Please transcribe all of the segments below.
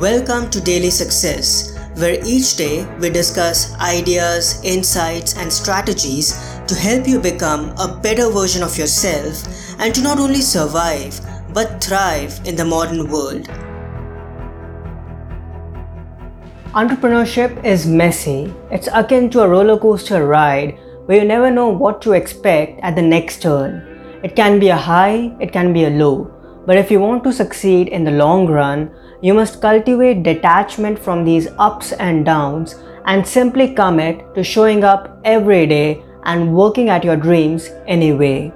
Welcome to Daily Success, where each day we discuss ideas, insights, and strategies to help you become a better version of yourself and to not only survive but thrive in the modern world. Entrepreneurship is messy. It's akin to a roller coaster ride where you never know what to expect at the next turn. It can be a high, it can be a low. But if you want to succeed in the long run, you must cultivate detachment from these ups and downs and simply commit to showing up every day and working at your dreams anyway.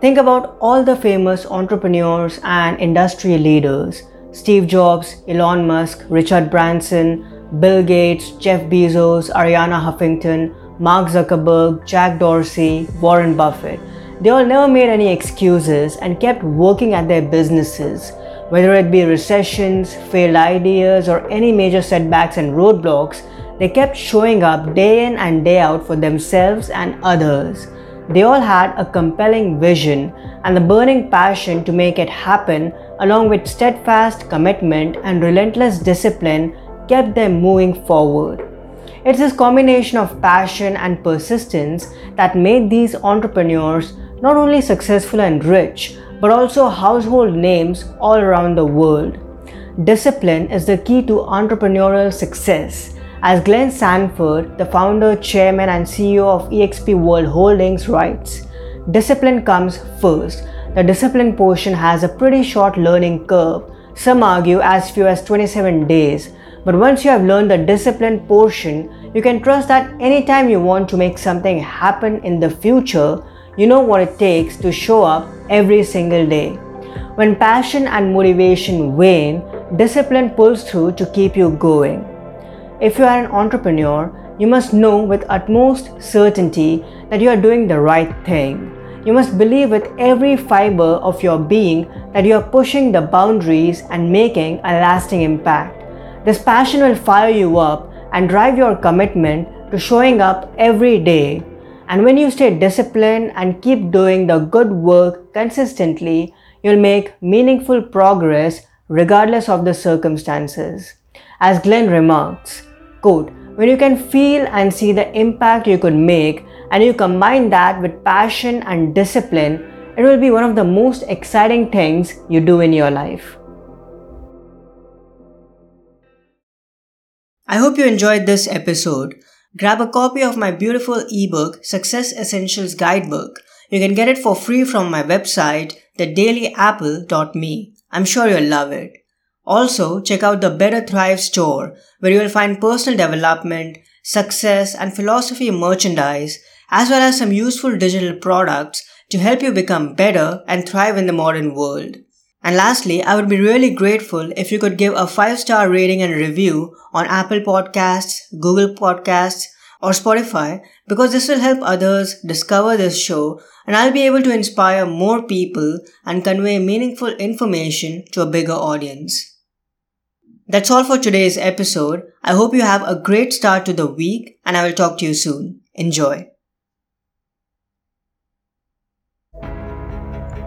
Think about all the famous entrepreneurs and industry leaders: Steve Jobs, Elon Musk, Richard Branson, Bill Gates, Jeff Bezos, Ariana Huffington, Mark Zuckerberg, Jack Dorsey, Warren Buffett. They all never made any excuses and kept working at their businesses. Whether it be recessions, failed ideas, or any major setbacks and roadblocks, they kept showing up day in and day out for themselves and others. They all had a compelling vision and the burning passion to make it happen, along with steadfast commitment and relentless discipline, kept them moving forward. It's this combination of passion and persistence that made these entrepreneurs not only successful and rich, but also household names all around the world. Discipline is the key to entrepreneurial success. As Glenn Sanford, the founder, chairman, and CEO of EXP World Holdings, writes, "Discipline comes first. The discipline portion has a pretty short learning curve. Some argue as few as 27 days. But once you have learned the discipline portion, you can trust that anytime you want to make something happen in the future, you know what it takes to show up every single day. When passion and motivation wane, discipline pulls through to keep you going." If you are an entrepreneur, you must know with utmost certainty that you are doing the right thing. You must believe with every fiber of your being that you are pushing the boundaries and making a lasting impact. This passion will fire you up and drive your commitment to showing up every day. And when you stay disciplined and keep doing the good work consistently, you'll make meaningful progress regardless of the circumstances. As Glenn remarks, quote, "When you can feel and see the impact you could make and you combine that with passion and discipline, it will be one of the most exciting things you do in your life." I hope you enjoyed this episode. Grab a copy of my beautiful ebook, Success Essentials Guidebook. You can get it for free from my website, thedailyapple.me. I'm sure you'll love it. Also, check out the Better Thrive store, where you'll find personal development, success, and philosophy merchandise, as well as some useful digital products to help you become better and thrive in the modern world. And lastly, I would be really grateful if you could give a 5-star rating and review on Apple Podcasts, Google Podcasts, or Spotify, because this will help others discover this show and I'll be able to inspire more people and convey meaningful information to a bigger audience. That's all for today's episode. I hope you have a great start to the week and I will talk to you soon. Enjoy.